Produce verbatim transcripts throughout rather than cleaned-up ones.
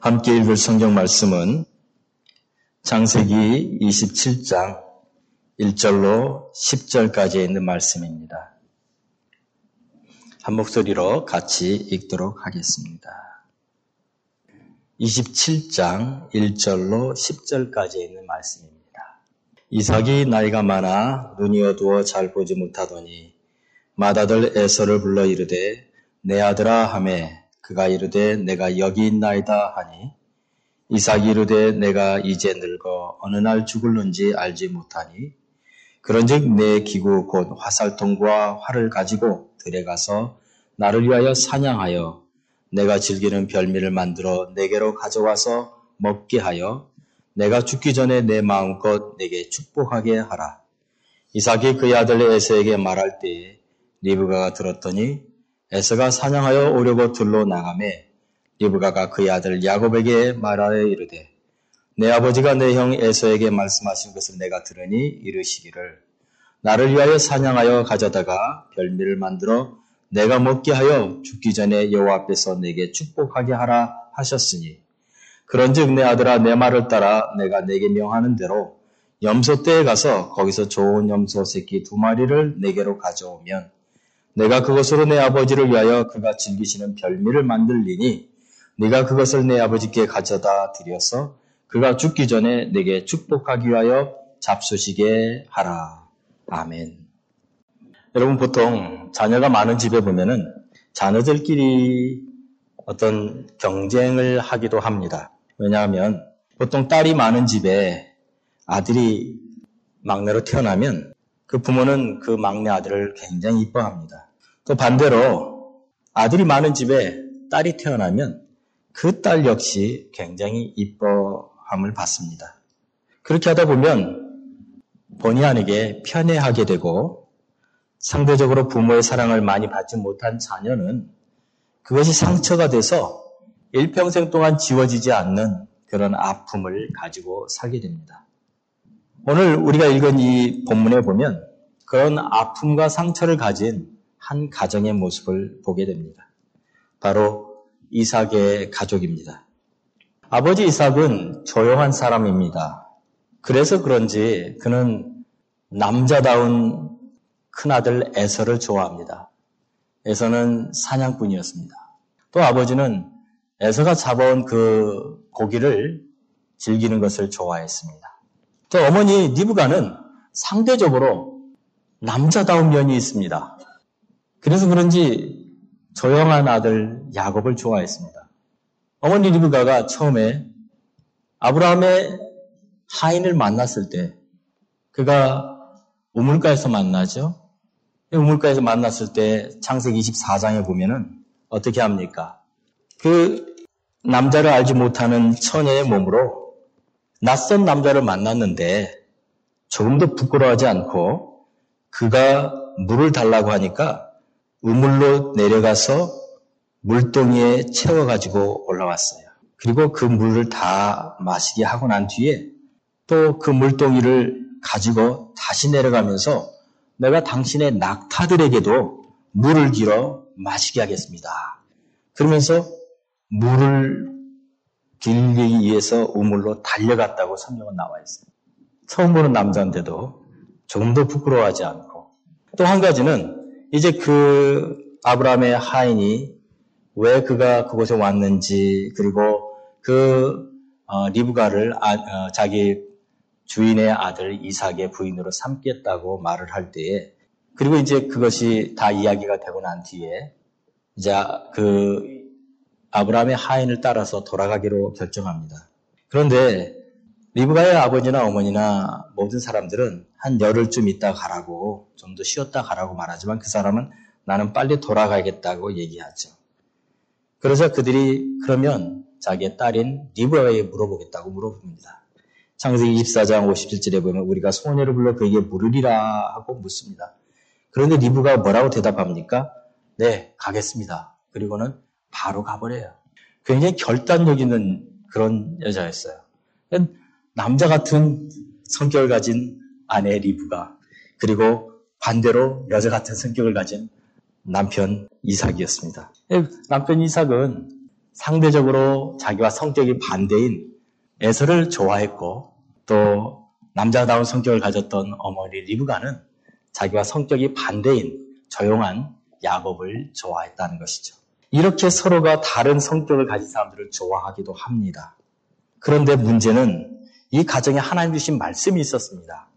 함께 읽을 성경 말씀은 창세기 이십칠 장 일 절로 십 절까지에 있는 말씀입니다. 한 목소리로 같이 읽도록 하겠습니다. 이십칠 장 일 절로 십 절까지에 있는 말씀입니다. 이삭이 나이가 많아 눈이 어두워 잘 보지 못하더니 맏아들 에서를 불러 이르되 내 아들아 하매 그가 이르되 내가 여기 있나이다 하니 이삭이 이르되 내가 이제 늙어 어느 날 죽을는지 알지 못하니 그런즉 내 기구 곧 화살통과 활을 가지고 들에 가서 나를 위하여 사냥하여 내가 즐기는 별미를 만들어 내게로 가져와서 먹게 하여 내가 죽기 전에 내 마음껏 내게 축복하게 하라. 이삭이 그의 아들 에서에게 말할 때에 리브가가 들었더니 에서가 사냥하여 오려고 들로 나가매 리브가가 그의 아들 야곱에게 말하여 이르되 내 아버지가 내 형 에서에게 말씀하신 것을 내가 들으니 이르시기를 나를 위하여 사냥하여 가져다가 별미를 만들어 내가 먹게 하여 죽기 전에 여호와 앞에서 내게 축복하게 하라 하셨으니 그런즉 내 아들아 내 말을 따라 내가 내게 명하는 대로 염소 떼에 가서 거기서 좋은 염소 새끼 두 마리를 내게로 가져오면 내가 그것으로 내 아버지를 위하여 그가 즐기시는 별미를 만들리니 네가 그것을 내 아버지께 가져다 드려서 그가 죽기 전에 내게 축복하기 위하여 잡수시게 하라. 아멘. 여러분, 보통 자녀가 많은 집에 보면은 자녀들끼리 어떤 경쟁을 하기도 합니다. 왜냐하면 보통 딸이 많은 집에 아들이 막내로 태어나면 그 부모는 그 막내 아들을 굉장히 이뻐합니다. 또 반대로 아들이 많은 집에 딸이 태어나면 그 딸 역시 굉장히 이뻐함을 받습니다. 그렇게 하다 보면 본의 아니게 편애하게 되고 상대적으로 부모의 사랑을 많이 받지 못한 자녀는 그것이 상처가 돼서 일평생 동안 지워지지 않는 그런 아픔을 가지고 살게 됩니다. 오늘 우리가 읽은 이 본문에 보면 그런 아픔과 상처를 가진 한 가정의 모습을 보게 됩니다. 바로 이삭의 가족입니다. 아버지 이삭은 조용한 사람입니다. 그래서 그런지 그는 남자다운 큰아들 에서를 좋아합니다. 에서는 사냥꾼이었습니다. 또 아버지는 에서가 잡아온 그 고기를 즐기는 것을 좋아했습니다. 또 어머니 리브가는 상대적으로 남자다운 면이 있습니다. 그래서 그런지 조용한 아들 야곱을 좋아했습니다. 어머니 리브가가 처음에 아브라함의 하인을 만났을 때 그가 우물가에서 만나죠. 우물가에서 만났을 때 창세기 이십사 장에 보면은 어떻게 합니까? 그 남자를 알지 못하는 처녀의 몸으로 낯선 남자를 만났는데 조금도 부끄러워하지 않고 그가 물을 달라고 하니까 우물로 내려가서 물동이에 채워가지고 올라왔어요. 그리고 그 물을 다 마시게 하고 난 뒤에 또 그 물동이를 가지고 다시 내려가면서 내가 당신의 낙타들에게도 물을 길어 마시게 하겠습니다. 그러면서 물을 길리기 위해서 우물로 달려갔다고 성경은 나와 있어요. 처음 보는 남자인데도 조금도 부끄러워하지 않고. 또 한 가지는 이제 그 아브라함의 하인이 왜 그가 그곳에 왔는지 그리고 그 리브가를 자기 주인의 아들 이삭의 부인으로 삼겠다고 말을 할 때에 그리고 이제 그것이 다 이야기가 되고 난 뒤에 이제 그 아브라함의 하인을 따라서 돌아가기로 결정합니다. 그런데 리브가의 아버지나 어머니나 모든 사람들은 한 열흘쯤 있다 가라고 좀 더 쉬었다 가라고 말하지만 그 사람은 나는 빨리 돌아가겠다고 얘기하죠. 그래서 그들이 그러면 자기의 딸인 리브가에게 물어보겠다고 물어봅니다. 창세기 이십사 장 오십칠 절에 보면 우리가 소녀를 불러 그에게 물으리라 하고 묻습니다. 그런데 리브가가 뭐라고 대답합니까? 네, 가겠습니다. 그리고는 바로 가버려요. 굉장히 결단력 있는 그런 여자였어요. 남자 같은 성격을 가진 아내 리브가 그리고 반대로 여자 같은 성격을 가진 남편 이삭이었습니다. 남편 이삭은 상대적으로 자기와 성격이 반대인 에서를 좋아했고 또 남자다운 성격을 가졌던 어머니 리브가는 자기와 성격이 반대인 조용한 야곱을 좋아했다는 것이죠. 이렇게 서로가 다른 성격을 가진 사람들을 좋아하기도 합니다. 그런데 문제는 이 가정에 하나님 주신 말씀이 있었습니다.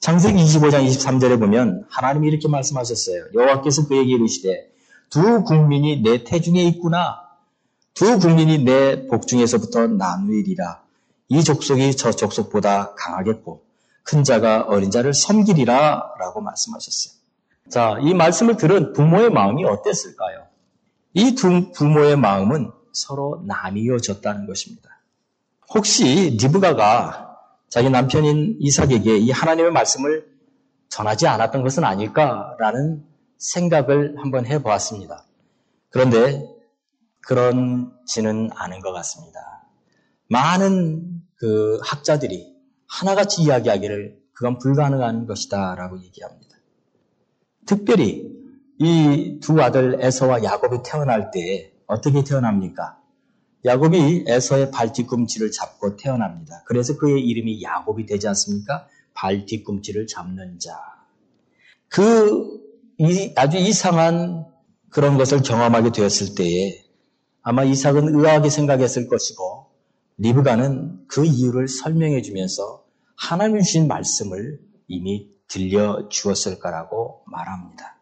창세기 이십오 장 이십삼 절에 보면 하나님이 이렇게 말씀하셨어요. 여호와께서 그에게 이르시되 두 국민이 내 태중에 있구나. 두 국민이 내 복중에서부터 나누이리라. 이 족속이 저 족속보다 강하겠고 큰 자가 어린 자를 섬기리라 라고 말씀하셨어요. 자, 이 말씀을 들은 부모의 마음이 어땠을까요? 이 두 부모의 마음은 서로 나뉘어졌다는 것입니다. 혹시 리브가가 자기 남편인 이삭에게 이 하나님의 말씀을 전하지 않았던 것은 아닐까라는 생각을 한번 해보았습니다. 그런데 그런지는 않은 것 같습니다. 많은 그 학자들이 하나같이 이야기하기를 그건 불가능한 것이다 라고 얘기합니다. 특별히 이 두 아들 에서와 야곱이 태어날 때 어떻게 태어납니까? 야곱이 에서의 발뒤꿈치를 잡고 태어납니다. 그래서 그의 이름이 야곱이 되지 않습니까? 발뒤꿈치를 잡는 자. 그 이, 아주 이상한 그런 것을 경험하게 되었을 때에 아마 이삭은 의아하게 생각했을 것이고 리브가는 그 이유를 설명해 주면서 하나님 주신 말씀을 이미 들려주었을 거라고 말합니다.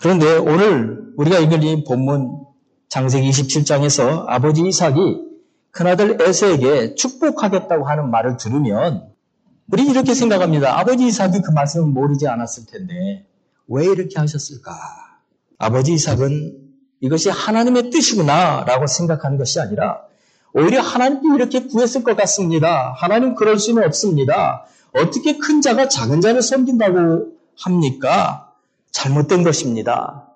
그런데 오늘 우리가 읽은 본문 창세기 이십칠 장에서 아버지 이삭이 큰아들 에서에게 축복하겠다고 하는 말을 들으면 우리 이렇게 생각합니다. 아버지 이삭이 그 말씀을 모르지 않았을 텐데 왜 이렇게 하셨을까? 아버지 이삭은 이것이 하나님의 뜻이구나 라고 생각하는 것이 아니라 오히려 하나님이 이렇게 구했을 것 같습니다. 하나님 그럴 수는 없습니다. 어떻게 큰 자가 작은 자를 섬긴다고 합니까? 잘못된 것입니다.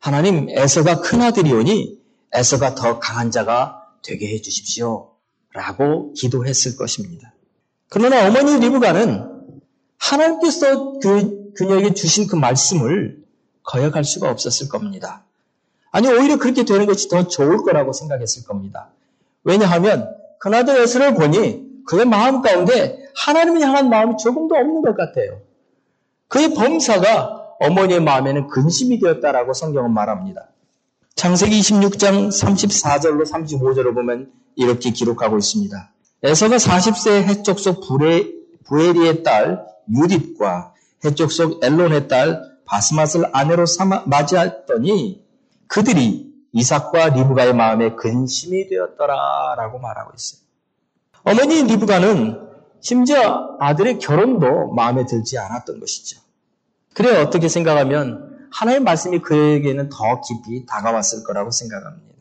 하나님, 에서가 큰아들이오니 에서가 더 강한 자가 되게 해주십시오 라고 기도했을 것입니다. 그러나 어머니 리브가는 하나님께서 그, 그녀에게 주신 그 말씀을 거역할 수가 없었을 겁니다. 아니, 오히려 그렇게 되는 것이 더 좋을 거라고 생각했을 겁니다. 왜냐하면 큰아들 에서를 보니 그의 마음 가운데 하나님을 향한 마음이 조금도 없는 것 같아요. 그의 범사가 어머니의 마음에는 근심이 되었다라고 성경은 말합니다. 창세기 이십육 장 삼십사 절로 삼십오 절을 보면 이렇게 기록하고 있습니다. 에서가 사십 세 헷족속 부에리의 딸 유딧과 헷족속 엘론의 딸 바스맛을 아내로 삼아, 맞이했더니 그들이 이삭과 리브가의 마음에 근심이 되었더라라고 말하고 있어요. 어머니 리브가는 심지어 아들의 결혼도 마음에 들지 않았던 것이죠. 그래 어떻게 생각하면 하나님의 말씀이 그에게는 더 깊이 다가왔을 거라고 생각합니다.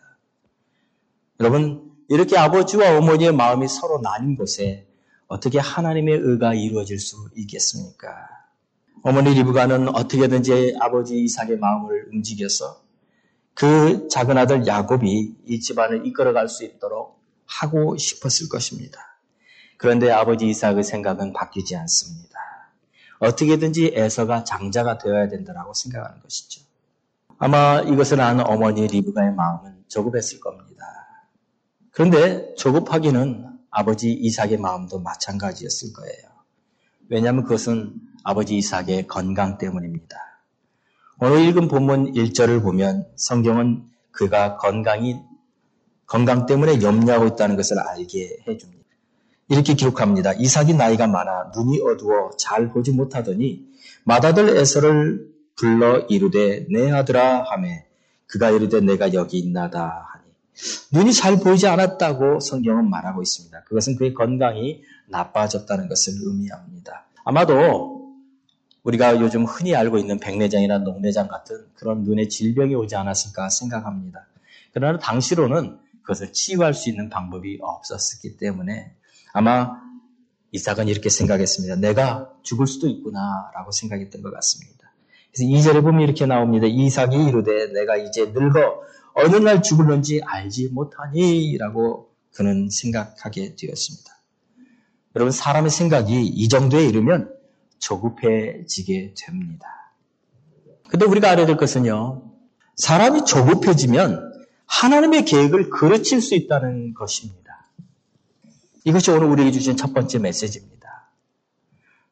여러분, 이렇게 아버지와 어머니의 마음이 서로 나뉜 곳에 어떻게 하나님의 의가 이루어질 수 있겠습니까? 어머니 리브가는 어떻게든지 아버지 이삭의 마음을 움직여서 그 작은 아들 야곱이 이 집안을 이끌어갈 수 있도록 하고 싶었을 것입니다. 그런데 아버지 이삭의 생각은 바뀌지 않습니다. 어떻게든지 에서가 장자가 되어야 된다고 생각하는 것이죠. 아마 이것을 아는 어머니 리브가의 마음은 조급했을 겁니다. 그런데 조급하기는 아버지 이삭의 마음도 마찬가지였을 거예요. 왜냐하면 그것은 아버지 이삭의 건강 때문입니다. 오늘 읽은 본문 일 절을 보면 성경은 그가 건강이, 건강 때문에 염려하고 있다는 것을 알게 해줍니다. 이렇게 기록합니다. 이삭이 나이가 많아 눈이 어두워 잘 보지 못하더니 맏아들 에서를 불러 이르되 내 아들아 하매 그가 이르되 내가 여기 있나다 하니 눈이 잘 보이지 않았다고 성경은 말하고 있습니다. 그것은 그의 건강이 나빠졌다는 것을 의미합니다. 아마도 우리가 요즘 흔히 알고 있는 백내장이나 녹내장 같은 그런 눈의 질병이 오지 않았을까 생각합니다. 그러나 당시로는 그것을 치유할 수 있는 방법이 없었기 때문에 아마 이삭은 이렇게 생각했습니다. 내가 죽을 수도 있구나라고 생각했던 것 같습니다. 그래서 이 절에 보면 이렇게 나옵니다. 이삭이 이르되 내가 이제 늙어 어느 날 죽을런지 알지 못하니라고 그는 생각하게 되었습니다. 여러분, 사람의 생각이 이 정도에 이르면 조급해지게 됩니다. 그런데 우리가 알아야 될 것은요, 사람이 조급해지면 하나님의 계획을 그르칠 수 있다는 것입니다. 이것이 오늘 우리에게 주신 첫 번째 메시지입니다.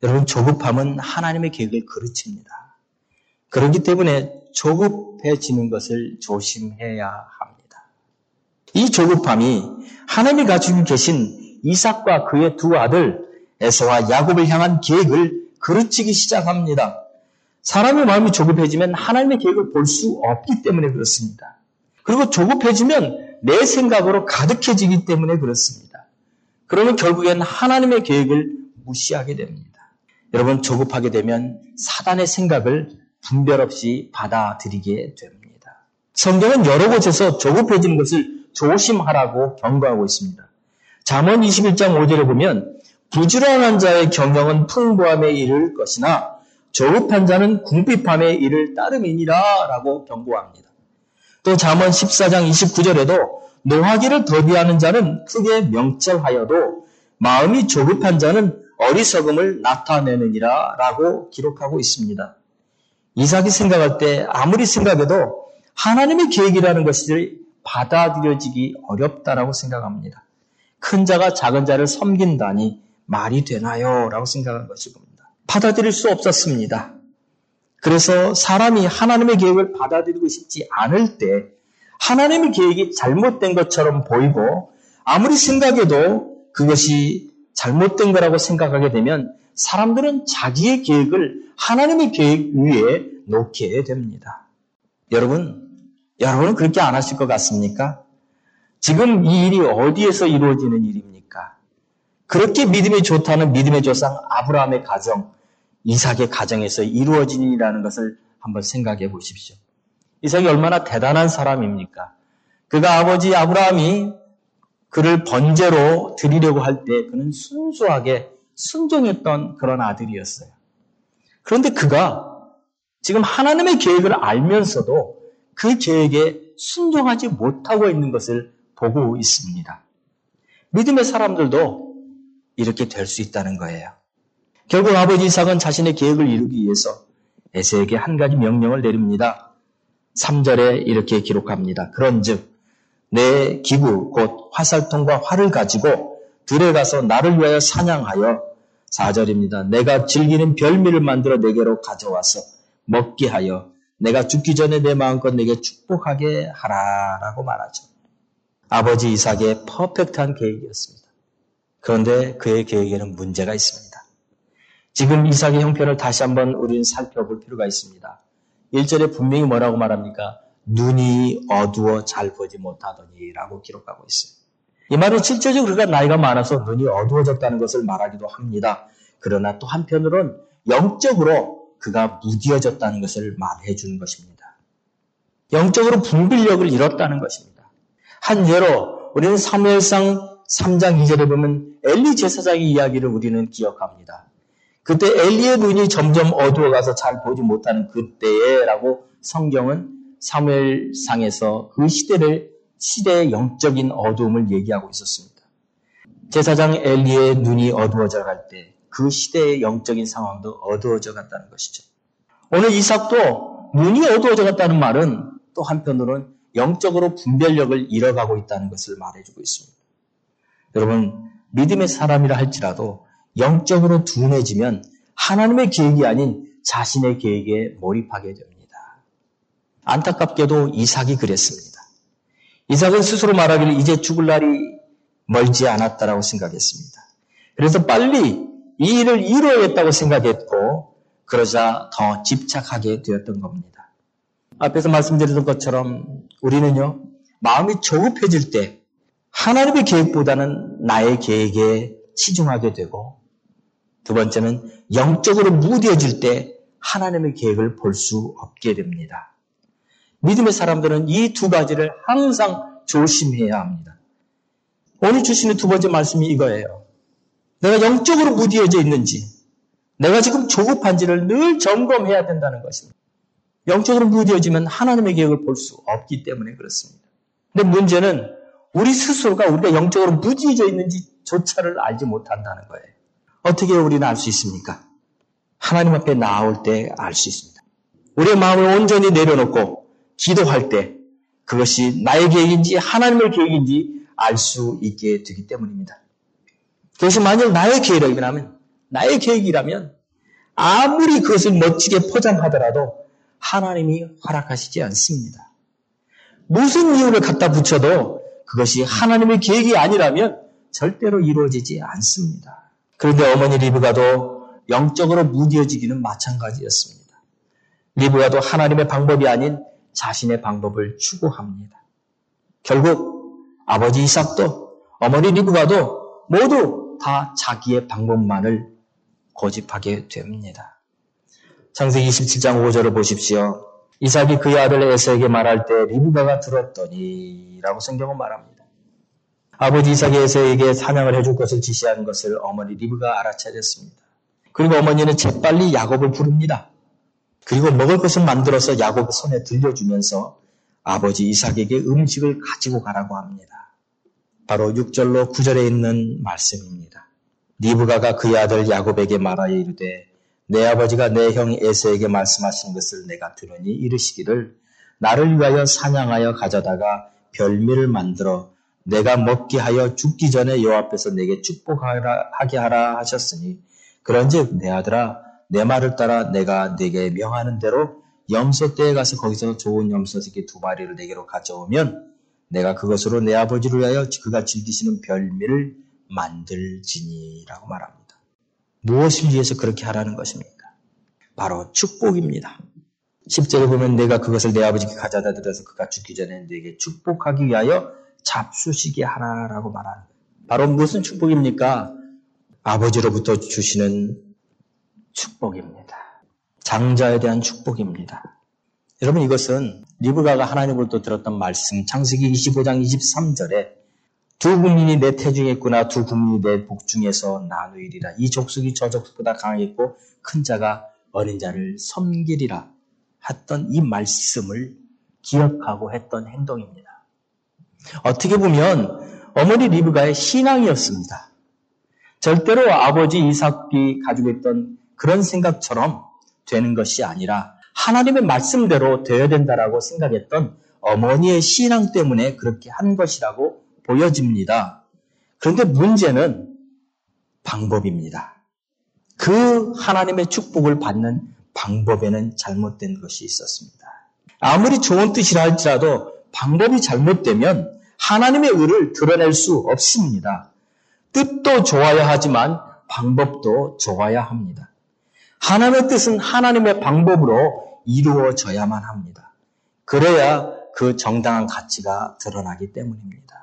여러분, 조급함은 하나님의 계획을 그르칩니다. 그렇기 때문에 조급해지는 것을 조심해야 합니다. 이 조급함이 하나님이 가지고 계신 이삭과 그의 두 아들 에서와 야곱을 향한 계획을 그르치기 시작합니다. 사람의 마음이 조급해지면 하나님의 계획을 볼 수 없기 때문에 그렇습니다. 그리고 조급해지면 내 생각으로 가득해지기 때문에 그렇습니다. 그러면 결국엔 하나님의 계획을 무시하게 됩니다. 여러분, 조급하게 되면 사단의 생각을 분별 없이 받아들이게 됩니다. 성경은 여러 곳에서 조급해지는 것을 조심하라고 경고하고 있습니다. 잠언 이십일 장 오 절에 보면 부지런한 자의 경영은 풍부함에 이를 것이나 조급한 자는 궁핍함에 이를 따름이니라 라고 경고합니다. 또 잠언 십사 장 이십구 절에도 노하기를 더디하는 자는 크게 명철하여도 마음이 조급한 자는 어리석음을 나타내느니라 라고 기록하고 있습니다. 이삭이 생각할 때 아무리 생각해도 하나님의 계획이라는 것이 받아들여지기 어렵다라고 생각합니다. 큰 자가 작은 자를 섬긴다니 말이 되나요? 라고 생각한 것이 겁니다. 받아들일 수 없었습니다. 그래서 사람이 하나님의 계획을 받아들이고 싶지 않을 때 하나님의 계획이 잘못된 것처럼 보이고 아무리 생각해도 그것이 잘못된 거라고 생각하게 되면 사람들은 자기의 계획을 하나님의 계획 위에 놓게 됩니다. 여러분, 여러분은 그렇게 안 하실 것 같습니까? 지금 이 일이 어디에서 이루어지는 일입니까? 그렇게 믿음이 좋다는 믿음의 조상 아브라함의 가정, 이삭의 가정에서 이루어진 일이라는 것을 한번 생각해 보십시오. 이삭이 얼마나 대단한 사람입니까? 그가 아버지 아브라함이 그를 번제로 드리려고 할 때 그는 순수하게 순종했던 그런 아들이었어요. 그런데 그가 지금 하나님의 계획을 알면서도 그 계획에 순종하지 못하고 있는 것을 보고 있습니다. 믿음의 사람들도 이렇게 될 수 있다는 거예요. 결국 아버지 이삭은 자신의 계획을 이루기 위해서 에서에게 한 가지 명령을 내립니다. 삼 절에 이렇게 기록합니다. 그런즉 내 기구 곧 화살통과 활을 가지고 들에 가서 나를 위하여 사냥하여, 사 절입니다. 내가 즐기는 별미를 만들어 내게로 가져와서 먹게 하여 내가 죽기 전에 내 마음껏 내게 축복하게 하라라고 말하죠. 아버지 이삭의 퍼펙트한 계획이었습니다. 그런데 그의 계획에는 문제가 있습니다. 지금 이삭의 형편을 다시 한번 우리는 살펴볼 필요가 있습니다. 일 절에 분명히 뭐라고 말합니까? 눈이 어두워 잘 보지 못하더니라고 기록하고 있어요. 이 말은 실제적으로 그가 나이가 많아서 눈이 어두워졌다는 것을 말하기도 합니다. 그러나 또 한편으로는 영적으로 그가 무디어졌다는 것을 말해 주는 것입니다. 영적으로 분별력을 잃었다는 것입니다. 한 예로 우리는 사무엘상 삼 장 이 절에 보면 엘리 제사장의 이야기를 우리는 기억합니다. 그때 엘리의 눈이 점점 어두워가서 잘 보지 못하는 그때에 라고 성경은 사무엘상에서 그 시대를, 시대의 영적인 어두움을 얘기하고 있었습니다. 제사장 엘리의 눈이 어두워져 갈 때 그 시대의 영적인 상황도 어두워져 갔다는 것이죠. 오늘 이삭도 눈이 어두워져 갔다는 말은 또 한편으로는 영적으로 분별력을 잃어가고 있다는 것을 말해주고 있습니다. 여러분, 믿음의 사람이라 할지라도 영적으로 둔해지면 하나님의 계획이 아닌 자신의 계획에 몰입하게 됩니다. 안타깝게도 이삭이 그랬습니다. 이삭은 스스로 말하기를 이제 죽을 날이 멀지 않았다라고 생각했습니다. 그래서 빨리 이 일을 이루어야겠다고 생각했고 그러자 더 집착하게 되었던 겁니다. 앞에서 말씀드렸던 것처럼 우리는요, 마음이 조급해질 때 하나님의 계획보다는 나의 계획에 치중하게 되고, 두 번째는 영적으로 무뎌질 때 하나님의 계획을 볼 수 없게 됩니다. 믿음의 사람들은 이 두 가지를 항상 조심해야 합니다. 오늘 주시는 두 번째 말씀이 이거예요. 내가 영적으로 무뎌져 있는지, 내가 지금 조급한지를 늘 점검해야 된다는 것입니다. 영적으로 무뎌지면 하나님의 계획을 볼 수 없기 때문에 그렇습니다. 근데 문제는 우리 스스로가 우리가 영적으로 무뎌져 있는지조차를 알지 못한다는 거예요. 어떻게 우리는 알 수 있습니까? 하나님 앞에 나올 때 알 수 있습니다. 우리의 마음을 온전히 내려놓고 기도할 때 그것이 나의 계획인지 하나님의 계획인지 알 수 있게 되기 때문입니다. 그것이 만약 나의 계획이라면, 나의 계획이라면 아무리 그것을 멋지게 포장하더라도 하나님이 허락하시지 않습니다. 무슨 이유를 갖다 붙여도 그것이 하나님의 계획이 아니라면 절대로 이루어지지 않습니다. 그런데 어머니 리브가도 영적으로 무뎌지기는 마찬가지였습니다. 리브가도 하나님의 방법이 아닌 자신의 방법을 추구합니다. 결국 아버지 이삭도 어머니 리브가도 모두 다 자기의 방법만을 고집하게 됩니다. 창세기 이십칠 장 오 절을 보십시오. 이삭이 그의 아들 에서에게 말할 때 리브가가 들었더니 라고 성경은 말합니다. 아버지 이삭이 에서에게 사냥을 해줄 것을 지시하는 것을 어머니 리브가 알아차렸습니다. 그리고 어머니는 재빨리 야곱을 부릅니다. 그리고 먹을 것을 만들어서 야곱 손에 들려주면서 아버지 이삭에게 음식을 가지고 가라고 합니다. 바로 육 절로 구 절에 있는 말씀입니다. 리브가가 그의 아들 야곱에게 말하여 이르되 내 아버지가 내 형 에서에게 말씀하신 것을 내가 들으니 이르시기를 나를 위하여 사냥하여 가져다가 별미를 만들어 내가 먹게 하여 죽기 전에 여호와 앞에서 내게 축복하게 하라 하셨으니 그런즉 내 아들아 내 말을 따라 내가 내게 명하는 대로 염소 떼에 가서 거기서 좋은 염소 새끼 두 마리를 내게로 가져오면 내가 그것으로 내 아버지를 위하여 그가 즐기시는 별미를 만들지니라고 말합니다. 무엇을 위해서 그렇게 하라는 것입니까? 바로 축복입니다. 십 절에 보면 내가 그것을 내 아버지께 가져다 드려서 그가 죽기 전에 내게 축복하기 위하여 잡수시게 하라라고 말하는 거예요. 바로 무슨 축복입니까? 아버지로부터 주시는 축복입니다. 장자에 대한 축복입니다. 여러분 이것은 리브가가 하나님으로부터 들었던 말씀 창세기 이십오 장 이십삼 절에 두 국민이 내 태중했구나 두 국민이 내 복중에서 나누이리라 이 족속이 저 족속보다 강하겠고 큰 자가 어린 자를 섬기리라 했던 이 말씀을 기억하고 했던 행동입니다. 어떻게 보면 어머니 리브가의 신앙이었습니다. 절대로 아버지 이삭이 가지고 있던 그런 생각처럼 되는 것이 아니라 하나님의 말씀대로 되어야 된다라고 생각했던 어머니의 신앙 때문에 그렇게 한 것이라고 보여집니다. 그런데 문제는 방법입니다. 그 하나님의 축복을 받는 방법에는 잘못된 것이 있었습니다. 아무리 좋은 뜻이라 할지라도 방법이 잘못되면 하나님의 의를 드러낼 수 없습니다. 뜻도 좋아야 하지만 방법도 좋아야 합니다. 하나님의 뜻은 하나님의 방법으로 이루어져야만 합니다. 그래야 그 정당한 가치가 드러나기 때문입니다.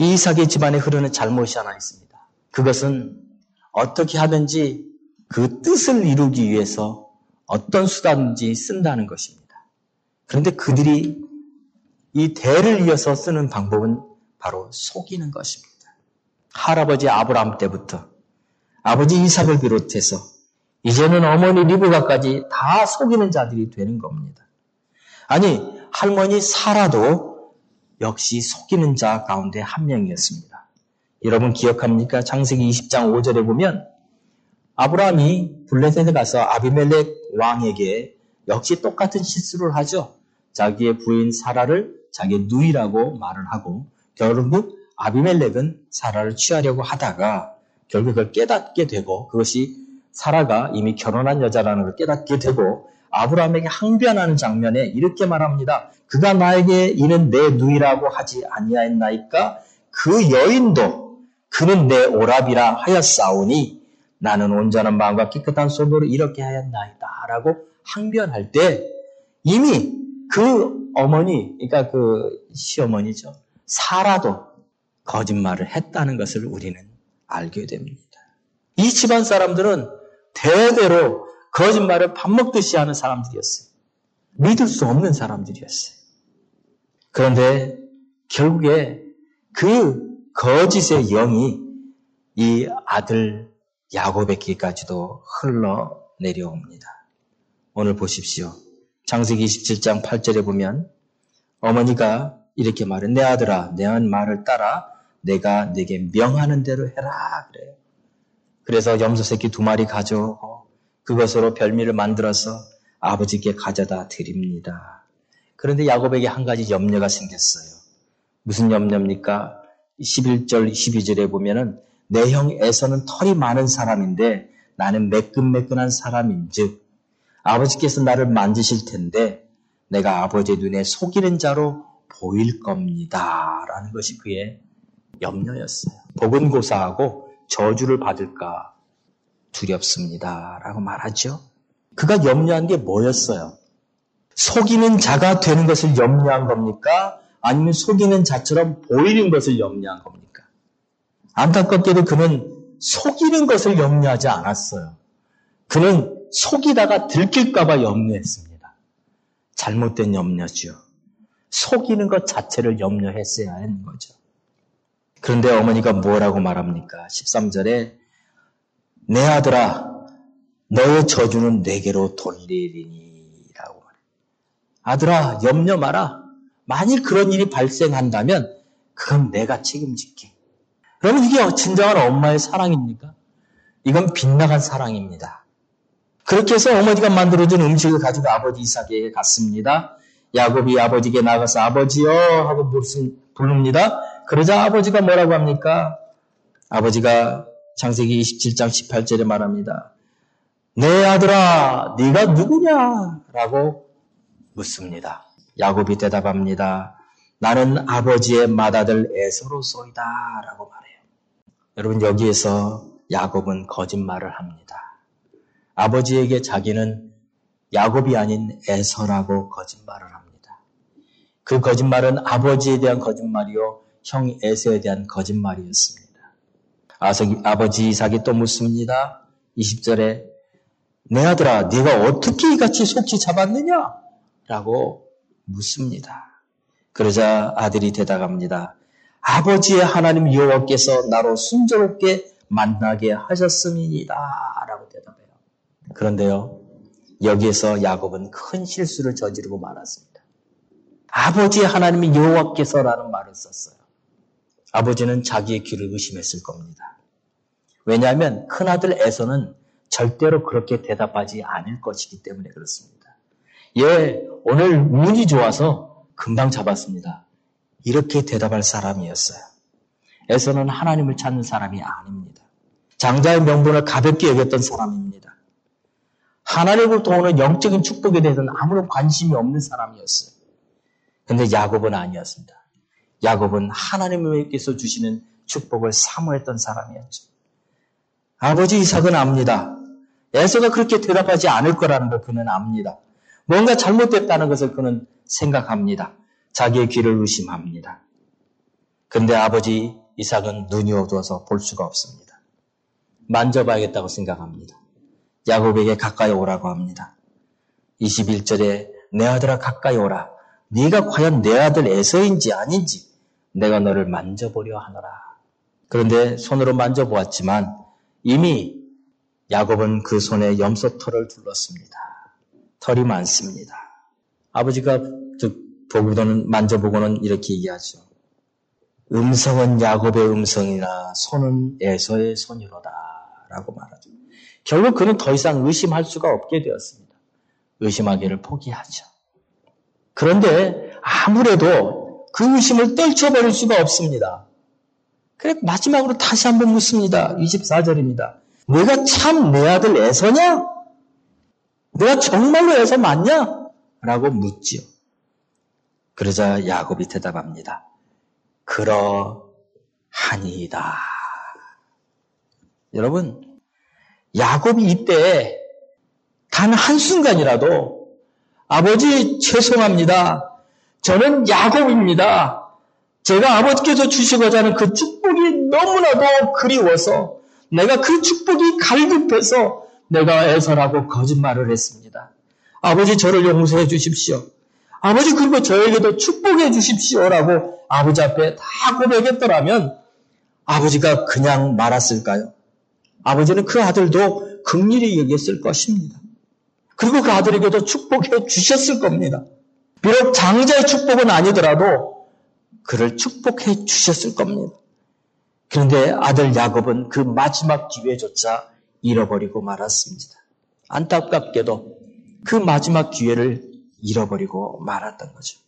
이삭의 집안에 흐르는 잘못이 하나 있습니다. 그것은 어떻게 하든지 그 뜻을 이루기 위해서 어떤 수단인지 쓴다는 것입니다. 그런데 그들이 이 대를 이어서 쓰는 방법은 바로 속이는 것입니다. 할아버지 아브라함 때부터 아버지 이삭을 비롯해서 이제는 어머니 리브가까지 다 속이는 자들이 되는 겁니다. 아니 할머니 사라도 역시 속이는 자 가운데 한 명이었습니다. 여러분 기억합니까? 창세기 이십 장 오 절에 보면 아브라함이 블레셋에 가서 아비멜렉 왕에게 역시 똑같은 실수를 하죠. 자기의 부인 사라를 자기의 누이라고 말을 하고 결국 아비멜렉은 사라를 취하려고 하다가 결국 그걸 깨닫게 되고 그것이 사라가 이미 결혼한 여자라는 걸 깨닫게 되고 아브라함에게 항변하는 장면에 이렇게 말합니다. 그가 나에게 이는 내 누이라고 하지 아니하였나이까? 그 여인도 그는 내 오라비라 하였사오니 나는 온전한 마음과 깨끗한 손으로 이렇게 하였나이다 라고 항변할 때 이미 그 어머니, 그러니까 그 시어머니죠. 사라도 거짓말을 했다는 것을 우리는 알게 됩니다. 이 집안 사람들은 대대로 거짓말을 밥 먹듯이 하는 사람들이었어요. 믿을 수 없는 사람들이었어요. 그런데 결국에 그 거짓의 영이 이 아들 야곱에게까지도 흘러 내려옵니다. 오늘 보십시오. 창세기 이십칠 장 팔 절에 보면 어머니가 이렇게 말해 내 아들아 내 말을 따라 내가 내게 명하는 대로 해라 그래요. 그래서 염소 새끼 두 마리 가져오고 그것으로 별미를 만들어서 아버지께 가져다 드립니다. 그런데 야곱에게 한 가지 염려가 생겼어요. 무슨 염려입니까? 십일 절, 십이 절에 보면은 내 형 에서는 털이 많은 사람인데 나는 매끈매끈한 사람인즉 아버지께서 나를 만지실 텐데 내가 아버지의 눈에 속이는 자로 보일 겁니다. 라는 것이 그의 염려였어요. 복은 고사하고 저주를 받을까 두렵습니다. 라고 말하죠. 그가 염려한 게 뭐였어요? 속이는 자가 되는 것을 염려한 겁니까? 아니면 속이는 자처럼 보이는 것을 염려한 겁니까? 안타깝게도 그는 속이는 것을 염려하지 않았어요. 그는 속이다가 들킬까봐 염려했습니다. 잘못된 염려죠. 속이는 것 자체를 염려했어야 하는 거죠. 그런데 어머니가 뭐라고 말합니까? 십삼 절에 내 아들아 너의 저주는 내게로 돌리리니 라고 말해요. 아들아 염려 마라. 만일 그런 일이 발생한다면 그건 내가 책임질게. 그러면 이게 진정한 엄마의 사랑입니까? 이건 빗나간 사랑입니다. 그렇게 해서 어머니가 만들어준 음식을 가지고 아버지 이삭에게 갔습니다. 야곱이 아버지에게 나가서 아버지여 하고 부릅니다. 그러자 아버지가 뭐라고 합니까? 아버지가 창세기 이십칠 장 십팔 절에 말합니다. 내 아들아 네가 누구냐? 라고 묻습니다. 야곱이 대답합니다. 나는 아버지의 맏아들 에서로소이다 라고 말해요. 여러분 여기에서 야곱은 거짓말을 합니다. 아버지에게 자기는 야곱이 아닌 에서라고 거짓말을 합니다. 그 거짓말은 아버지에 대한 거짓말이요 형 에서에 대한 거짓말이었습니다. 아석이, 아버지 이삭이 또 묻습니다. 이십 절에 내 아들아 네가 어떻게 이같이 속지 잡았느냐? 라고 묻습니다. 그러자 아들이 대답합니다. 아버지의 하나님 여호와께서 나로 순조롭게 만나게 하셨음이니라 라고 대답해요. 그런데요 여기에서 야곱은 큰 실수를 저지르고 말았습니다. 아버지의 하나님 여호와께서라는 말을 썼어요. 아버지는 자기의 귀를 의심했을 겁니다. 왜냐하면 큰아들 에서는 절대로 그렇게 대답하지 않을 것이기 때문에 그렇습니다. 예, 오늘 운이 좋아서 금방 잡았습니다. 이렇게 대답할 사람이었어요. 에서는 하나님을 찾는 사람이 아닙니다. 장자의 명분을 가볍게 여겼던 사람입니다. 하나님으로부터 오는 영적인 축복에 대해서는 아무런 관심이 없는 사람이었어요. 그런데 야곱은 아니었습니다. 야곱은 하나님께서 주시는 축복을 사모했던 사람이었죠. 아버지 이삭은 압니다. 에서가 그렇게 대답하지 않을 거라는 걸 그는 압니다. 뭔가 잘못됐다는 것을 그는 생각합니다. 자기의 귀를 의심합니다. 그런데 아버지 이삭은 눈이 어두워서 볼 수가 없습니다. 만져봐야겠다고 생각합니다. 야곱에게 가까이 오라고 합니다. 이십일 절에 내 아들아 가까이 오라. 네가 과연 내 아들 에서인지 아닌지 내가 너를 만져보려 하노라. 그런데 손으로 만져보았지만 이미 야곱은 그 손에 염소털을 둘렀습니다. 털이 많습니다. 아버지가 즉 보고는 만져보고는 이렇게 얘기하죠. 음성은 야곱의 음성이나 손은 에서의 손이로다 라고 말하죠. 결국 그는 더 이상 의심할 수가 없게 되었습니다. 의심하기를 포기하죠. 그런데 아무래도 그 의심을 떨쳐버릴 수가 없습니다. 그래 마지막으로 다시 한번 묻습니다. 이십사 절입니다. 내가 참 내 아들 에서냐? 내가 정말로 에서 맞냐? 라고 묻지요. 그러자 야곱이 대답합니다. 그러하니이다. 여러분, 야곱이 이때 단 한순간이라도 아버지 죄송합니다. 저는 야곱입니다. 제가 아버지께서 주시고자 하는 그 축복이 너무나도 그리워서 내가 그 축복이 갈급해서 내가 애서라고 거짓말을 했습니다. 아버지 저를 용서해 주십시오. 아버지 그리고 저에게도 축복해 주십시오라고 아버지 앞에 다 고백했더라면 아버지가 그냥 말았을까요? 아버지는 그 아들도 긍휼히 여겼을 것입니다. 그리고 그 아들에게도 축복해 주셨을 겁니다. 비록 장자의 축복은 아니더라도 그를 축복해 주셨을 겁니다. 그런데 아들 야곱은 그 마지막 기회조차 잃어버리고 말았습니다. 안타깝게도 그 마지막 기회를 잃어버리고 말았던 거죠.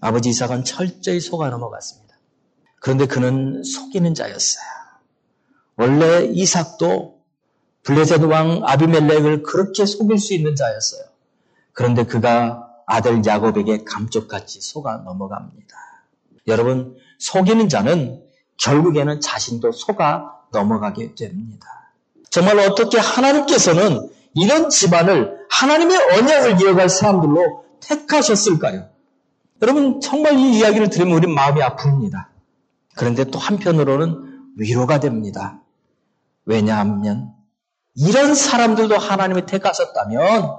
아버지 이삭은 철저히 속아 넘어갔습니다. 그런데 그는 속이는 자였어요. 원래 이삭도 블레셋 왕 아비멜렉을 그렇게 속일 수 있는 자였어요. 그런데 그가 아들 야곱에게 감쪽같이 속아 넘어갑니다. 여러분, 속이는 자는 결국에는 자신도 속아 넘어가게 됩니다. 정말 어떻게 하나님께서는 이런 집안을 하나님의 언약을 이어갈 사람들로 택하셨을까요? 여러분, 정말 이 이야기를 들으면 우리 마음이 아픕니다. 그런데 또 한편으로는 위로가 됩니다. 왜냐하면 이런 사람들도 하나님이 택하셨다면,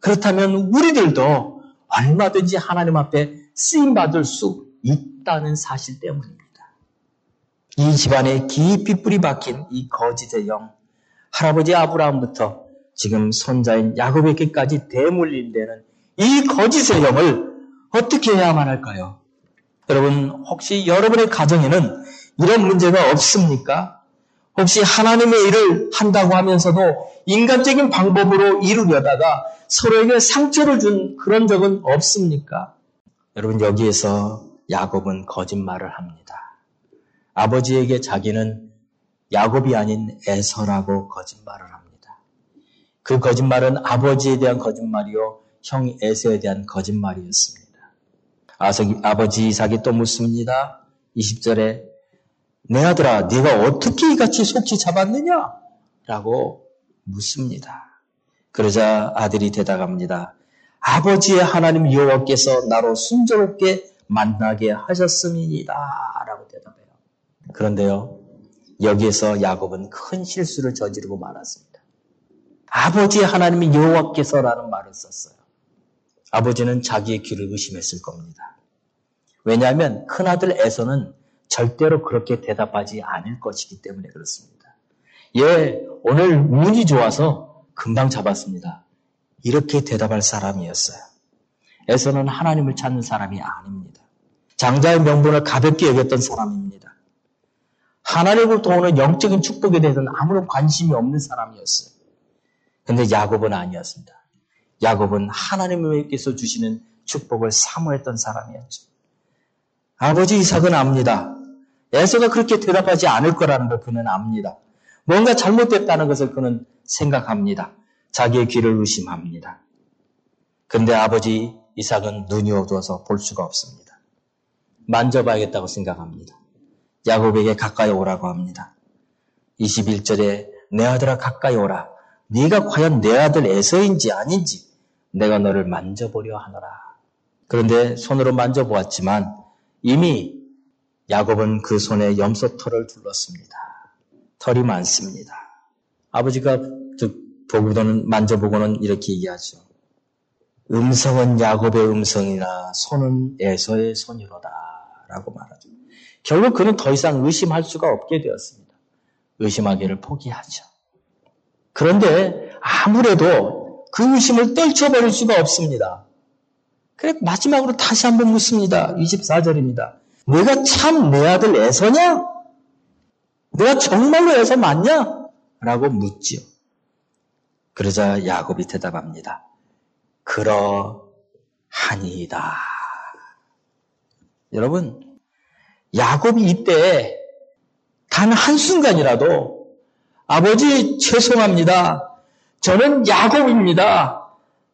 그렇다면 우리들도 얼마든지 하나님 앞에 쓰임받을 수 있다는 사실 때문입니다. 이 집안에 깊이 뿌리 박힌 이 거짓의 영, 할아버지 아브라함부터 지금 손자인 야곱에게까지 대물림되는 이 거짓의 영을 어떻게 해야만 할까요? 여러분, 혹시 여러분의 가정에는 이런 문제가 없습니까? 혹시 하나님의 일을 한다고 하면서도 인간적인 방법으로 이루려다가 서로에게 상처를 준 그런 적은 없습니까? 여러분, 여기에서 야곱은 거짓말을 합니다. 아버지에게 자기는 야곱이 아닌 에서라고 거짓말을 합니다. 그 거짓말은 아버지에 대한 거짓말이요, 형 에서에 대한 거짓말이었습니다. 아버지 이삭이 또 묻습니다. 이십 절에 내 아들아, 네가 어떻게 이같이 속지 잡았느냐? 라고 묻습니다. 그러자 아들이 대답합니다. 아버지의 하나님 여호와께서 나로 순조롭게 만나게 하셨음이니라 라고 대답해요. 그런데요, 여기에서 야곱은 큰 실수를 저지르고 말았습니다. 아버지의 하나님 여호와께서라는 말을 썼어요. 아버지는 자기의 귀를 의심했을 겁니다. 왜냐하면 큰아들 에서는 절대로 그렇게 대답하지 않을 것이기 때문에 그렇습니다. 예, 오늘 운이 좋아서 금방 잡았습니다. 이렇게 대답할 사람이었어요. 에서는 하나님을 찾는 사람이 아닙니다. 장자의 명분을 가볍게 여겼던 사람입니다. 하나님으로부터 오는 영적인 축복에 대해서는 아무런 관심이 없는 사람이었어요. 그런데 야곱은 아니었습니다. 야곱은 하나님께서 주시는 축복을 사모했던 사람이었죠. 아버지 이삭은 압니다. 에서가 그렇게 대답하지 않을 거라는 걸 그는 압니다. 뭔가 잘못됐다는 것을 그는 생각합니다. 자기의 귀를 의심합니다. 그런데 아버지 이삭은 눈이 어두워서 볼 수가 없습니다. 만져봐야겠다고 생각합니다. 야곱에게 가까이 오라고 합니다. 이십일 절에 내 아들아 가까이 오라. 네가 과연 내 아들 에서인지 아닌지 내가 너를 만져보려 하노라. 그런데 손으로 만져보았지만 이미 야곱은 그 손에 염소털을 둘렀습니다. 털이 많습니다. 아버지가 보고는 만져보고는 이렇게 얘기하죠. 음성은 야곱의 음성이나 손은 에서의 손이로다 라고 말하죠. 결국 그는 더 이상 의심할 수가 없게 되었습니다. 의심하기를 포기하죠. 그런데 아무래도 그 의심을 떨쳐버릴 수가 없습니다. 그래서 마지막으로 다시 한번 묻습니다. 이십사 절입니다. 내가 참 내 아들 에서냐? 내가 정말로 에서 맞냐? 라고 묻지요. 그러자 야곱이 대답합니다. 그러하니이다. 여러분, 야곱이 이때 단 한순간이라도 아버지 죄송합니다. 저는 야곱입니다.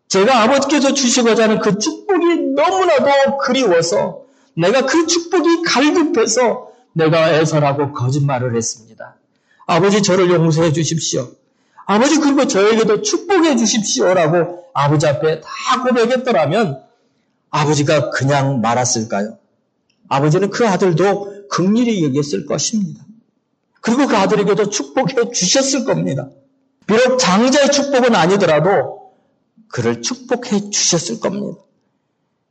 제가 아버지께서 주시고자 하는 그 축복이 너무나도 그리워서 내가 그 축복이 갈급해서 내가 에서라고 거짓말을 했습니다. 아버지 저를 용서해 주십시오. 아버지 그리고 저에게도 축복해 주십시오라고 아버지 앞에 다 고백했더라면 아버지가 그냥 말았을까요? 아버지는 그 아들도 긍휼히 여겼을 것입니다. 그리고 그 아들에게도 축복해 주셨을 겁니다. 비록 장자의 축복은 아니더라도 그를 축복해 주셨을 겁니다.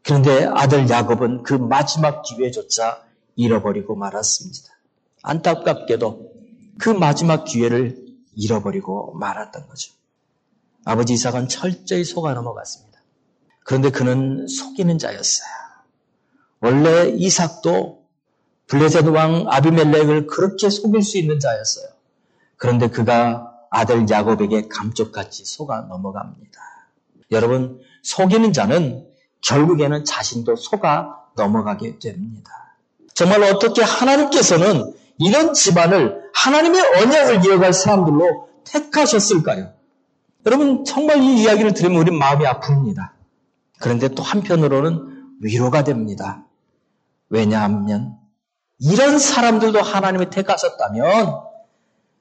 그런데 아들 야곱은 그 마지막 기회조차 잃어버리고 말았습니다. 안타깝게도 그 마지막 기회를 잃어버리고 말았던 거죠. 아버지 이삭은 철저히 속아 넘어갔습니다. 그런데 그는 속이는 자였어요. 원래 이삭도 블레셋 왕 아비멜렉을 그렇게 속일 수 있는 자였어요. 그런데 그가 아들 야곱에게 감쪽같이 속아 넘어갑니다. 여러분, 속이는 자는 결국에는 자신도 속아 넘어가게 됩니다. 정말 어떻게 하나님께서는 이런 집안을 하나님의 언약을 이어갈 사람들로 택하셨을까요? 여러분, 정말 이 이야기를 들으면 우리 마음이 아픕니다. 그런데 또 한편으로는 위로가 됩니다. 왜냐하면 이런 사람들도 하나님이 택하셨다면,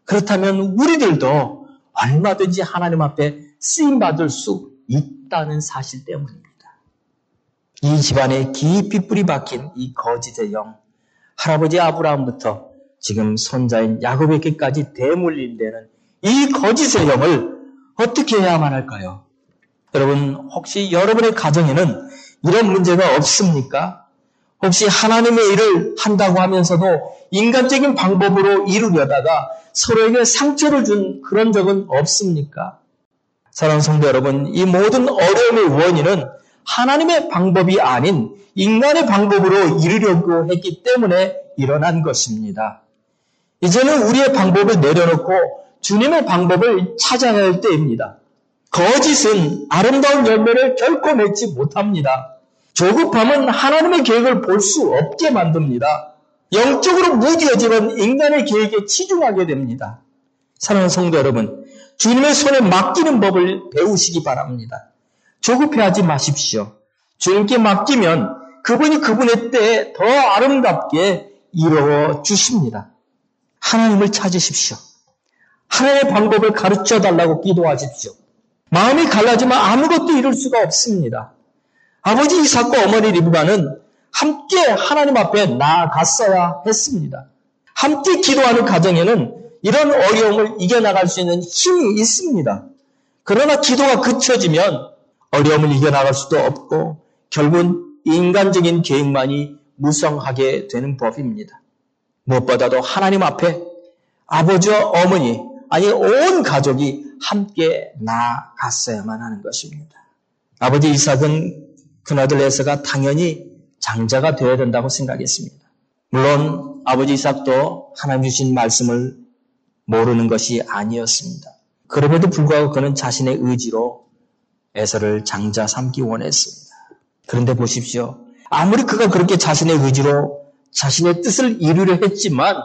그렇다면 우리들도 얼마든지 하나님 앞에 쓰임받을 수 있다는 사실 때문입니다. 이 집안에 깊이 뿌리박힌 이 거짓의 영, 할아버지 아브라함부터 지금 손자인 야곱에게까지 대물림되는 이 거짓의 영을 어떻게 해야만 할까요? 여러분, 혹시 여러분의 가정에는 이런 문제가 없습니까? 혹시 하나님의 일을 한다고 하면서도 인간적인 방법으로 이루려다가 서로에게 상처를 준 그런 적은 없습니까? 사랑하는 성도 여러분, 이 모든 어려움의 원인은 하나님의 방법이 아닌 인간의 방법으로 이루려고 했기 때문에 일어난 것입니다. 이제는 우리의 방법을 내려놓고 주님의 방법을 찾아야 할 때입니다. 거짓은 아름다운 열매를 결코 맺지 못합니다. 조급함은 하나님의 계획을 볼 수 없게 만듭니다. 영적으로 무뎌지는 인간의 계획에 치중하게 됩니다. 사랑하는 성도 여러분, 주님의 손에 맡기는 법을 배우시기 바랍니다. 조급해하지 마십시오. 주님께 맡기면 그분이 그분의 때에 더 아름답게 이루어 주십니다. 하나님을 찾으십시오. 하나님의 방법을 가르쳐 달라고 기도하십시오. 마음이 갈라지면 아무것도 이룰 수가 없습니다. 아버지 이삭과 어머니 리브가는 함께 하나님 앞에 나아갔어야 했습니다. 함께 기도하는 가정에는 이런 어려움을 이겨나갈 수 있는 힘이 있습니다. 그러나 기도가 그쳐지면 어려움을 이겨나갈 수도 없고 결국은 인간적인 계획만이 무성하게 되는 법입니다. 무엇보다도 하나님 앞에 아버지와 어머니, 아니 온 가족이 함께 나아갔어야만 하는 것입니다. 아버지 이삭은 큰아들 에서가 당연히 장자가 되어야 된다고 생각했습니다. 물론 아버지 이삭도 하나님 주신 말씀을 모르는 것이 아니었습니다. 그럼에도 불구하고 그는 자신의 의지로 에서를 장자 삼기 원했습니다. 그런데 보십시오. 아무리 그가 그렇게 자신의 의지로 자신의 뜻을 이루려 했지만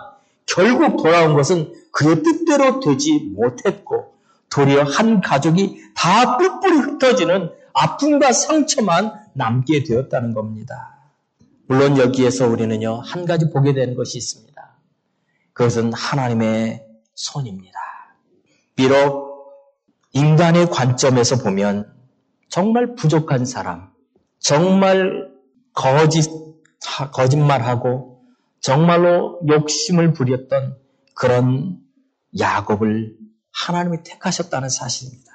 결국 돌아온 것은 그의 뜻대로 되지 못했고 도리어 한 가족이 다 뿔뿔이 흩어지는 아픔과 상처만 남게 되었다는 겁니다. 물론 여기에서 우리는요, 한 가지 보게 되는 것이 있습니다. 그것은 하나님의 손입니다. 비록 인간의 관점에서 보면 정말 부족한 사람, 정말 거짓, 거짓말하고 정말로 욕심을 부렸던 그런 야곱을 하나님이 택하셨다는 사실입니다.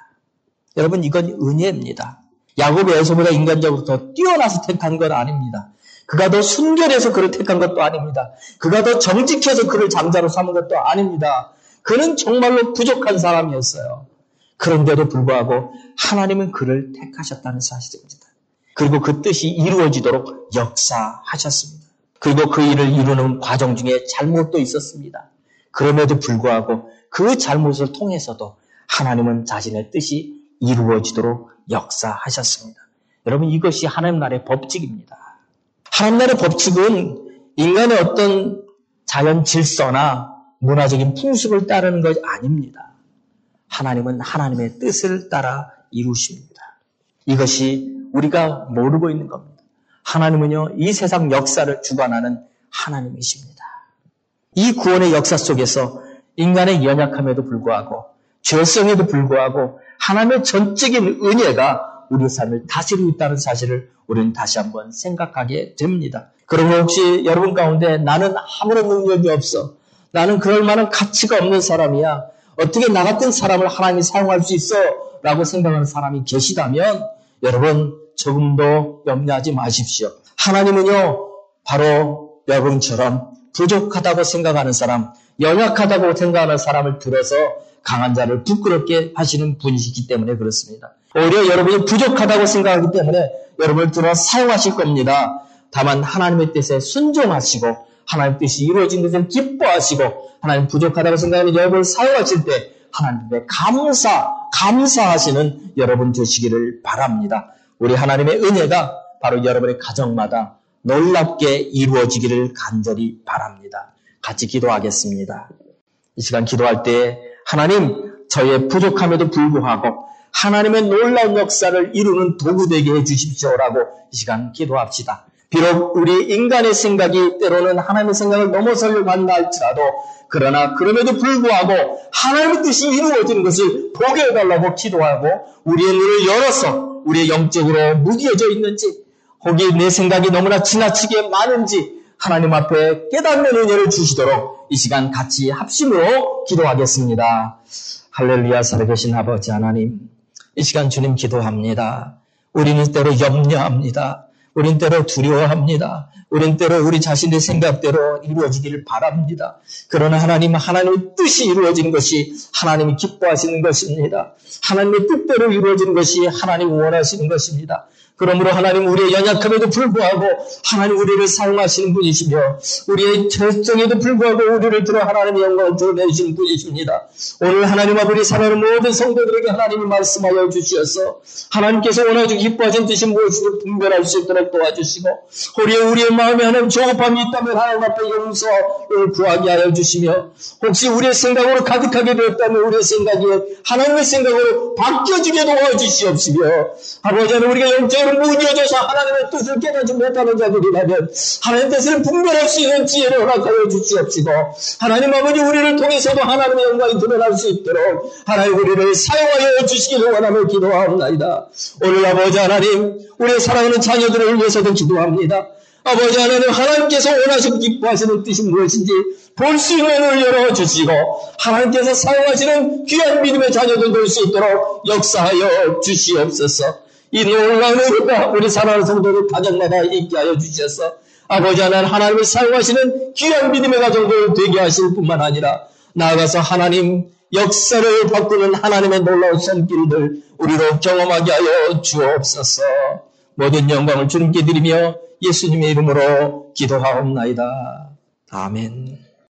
여러분, 이건 은혜입니다. 야곱이 에서보다 인간적으로 더 뛰어나서 택한 건 아닙니다. 그가 더 순결해서 그를 택한 것도 아닙니다. 그가 더 정직해서 그를 장자로 삼은 것도 아닙니다. 그는 정말로 부족한 사람이었어요. 그런데도 불구하고 하나님은 그를 택하셨다는 사실입니다. 그리고 그 뜻이 이루어지도록 역사하셨습니다. 그리고 그 일을 이루는 과정 중에 잘못도 있었습니다. 그럼에도 불구하고 그 잘못을 통해서도 하나님은 자신의 뜻이 이루어지도록 역사하셨습니다. 여러분, 이것이 하나님 나라의 법칙입니다. 하나님 나라의 법칙은 인간의 어떤 자연 질서나 문화적인 풍습을 따르는 것이 아닙니다. 하나님은 하나님의 뜻을 따라 이루십니다. 이것이 우리가 모르고 있는 겁니다. 하나님은요, 이 세상 역사를 주관하는 하나님이십니다. 이 구원의 역사 속에서 인간의 연약함에도 불구하고 죄성에도 불구하고 하나님의 전적인 은혜가 우리 삶을 다스리고 있다는 사실을 우리는 다시 한번 생각하게 됩니다. 그러면 혹시 여러분 가운데 나는 아무런 능력이 없어, 나는 그럴 만한 가치가 없는 사람이야, 어떻게 나 같은 사람을 하나님이 사용할 수 있어? 라고 생각하는 사람이 계시다면 여러분 조금 더 염려하지 마십시오. 하나님은요, 바로 여러분처럼 부족하다고 생각하는 사람, 연약하다고 생각하는 사람을 들어서 강한 자를 부끄럽게 하시는 분이시기 때문에 그렇습니다. 오히려 여러분이 부족하다고 생각하기 때문에 여러분을 들어 사용하실 겁니다. 다만 하나님의 뜻에 순종하시고 하나님의 뜻이 이루어진 것을 기뻐하시고 하나님 부족하다고 생각하는 여러분을 사용하실 때 하나님께 감사, 감사하시는 여러분 되시기를 바랍니다. 우리 하나님의 은혜가 바로 여러분의 가정마다 놀랍게 이루어지기를 간절히 바랍니다. 같이 기도하겠습니다. 이 시간 기도할 때 하나님, 저의 부족함에도 불구하고 하나님의 놀라운 역사를 이루는 도구 되게 해주십시오라고 이 시간 기도합시다. 비록 우리 인간의 생각이 때로는 하나님의 생각을 넘어서려고 한다 할지라도, 그러나 그럼에도 불구하고 하나님의 뜻이 이루어지는 것을 보게 해달라고 기도하고, 우리의 눈을 열어서 우리의 영적으로 무뎌져 있는지, 혹이 내 생각이 너무나 지나치게 많은지 하나님 앞에 깨닫는 은혜를 주시도록 이 시간 같이 합심으로 기도하겠습니다. 할렐루야. 살아계신 아버지 하나님, 이 시간 주님 기도합니다. 우리는 때로 염려합니다. 우린 때로 두려워합니다. 우린 때로 우리 자신의 생각대로 이루어지기를 바랍니다. 그러나 하나님, 하나님의 뜻이 이루어지는 것이 하나님이 기뻐하시는 것입니다. 하나님의 뜻대로 이루어지는 것이 하나님이 원하시는 것입니다. 그러므로 하나님, 우리의 연약함에도 불구하고 하나님 우리를 사용하시는 분이시며, 우리의 죄성에도 불구하고 우리를 들어 하나님의 영광을 드러내시는 분이십니다. 오늘 하나님 아버지, 사랑하는 모든 성도들에게 하나님이 말씀하여 주시어서 하나님께서 원하시고 기뻐하신 뜻이 무엇인지 분별할 수 있도록 도와주시고, 우리의 우리의 마음에 하나님 조급함이 있다면 하나님 앞에 용서를 구하게 하여 주시며, 혹시 우리의 생각으로 가득하게 되었다면 우리의 생각이 하나님의 생각으로 바뀌어지게 도와주시옵시며, 아버지 하나님, 우리가 영적으로 무뎌져서 하나님의 뜻을 깨닫지 못하는 자들이라면 하나님의 뜻을 분별할 수 있는 지혜를 허락하여 주시옵시고, 하나님 아버지, 우리를 통해서도 하나님의 영광이 드러날 수 있도록 하나님 우리를 사용하여 주시기를 원하며 기도하옵나이다. 오늘 아버지 하나님, 우리의 사랑하는 자녀들을 위해서도 기도합니다. 아버지 하나님, 하나님께서 원하시고 기뻐하시는 뜻이 무엇인지 볼 수 있는 눈을 열어주시고, 하나님께서 사용하시는 귀한 믿음의 자녀들 볼 수 있도록 역사하여 주시옵소서. 이 놀라운 은혜가 우리 사랑하는 성도를 가정마다 있게 하여 주셔서, 아버지 하나님, 하나님을 사용하시는 귀한 믿음의 가정도 되게 하실 뿐만 아니라, 나아가서 하나님 역사를 바꾸는 하나님의 놀라운 손길들 우리로 경험하게 하여 주옵소서. 모든 영광을 주님께 드리며 예수님의 이름으로 기도하옵나이다. 아멘.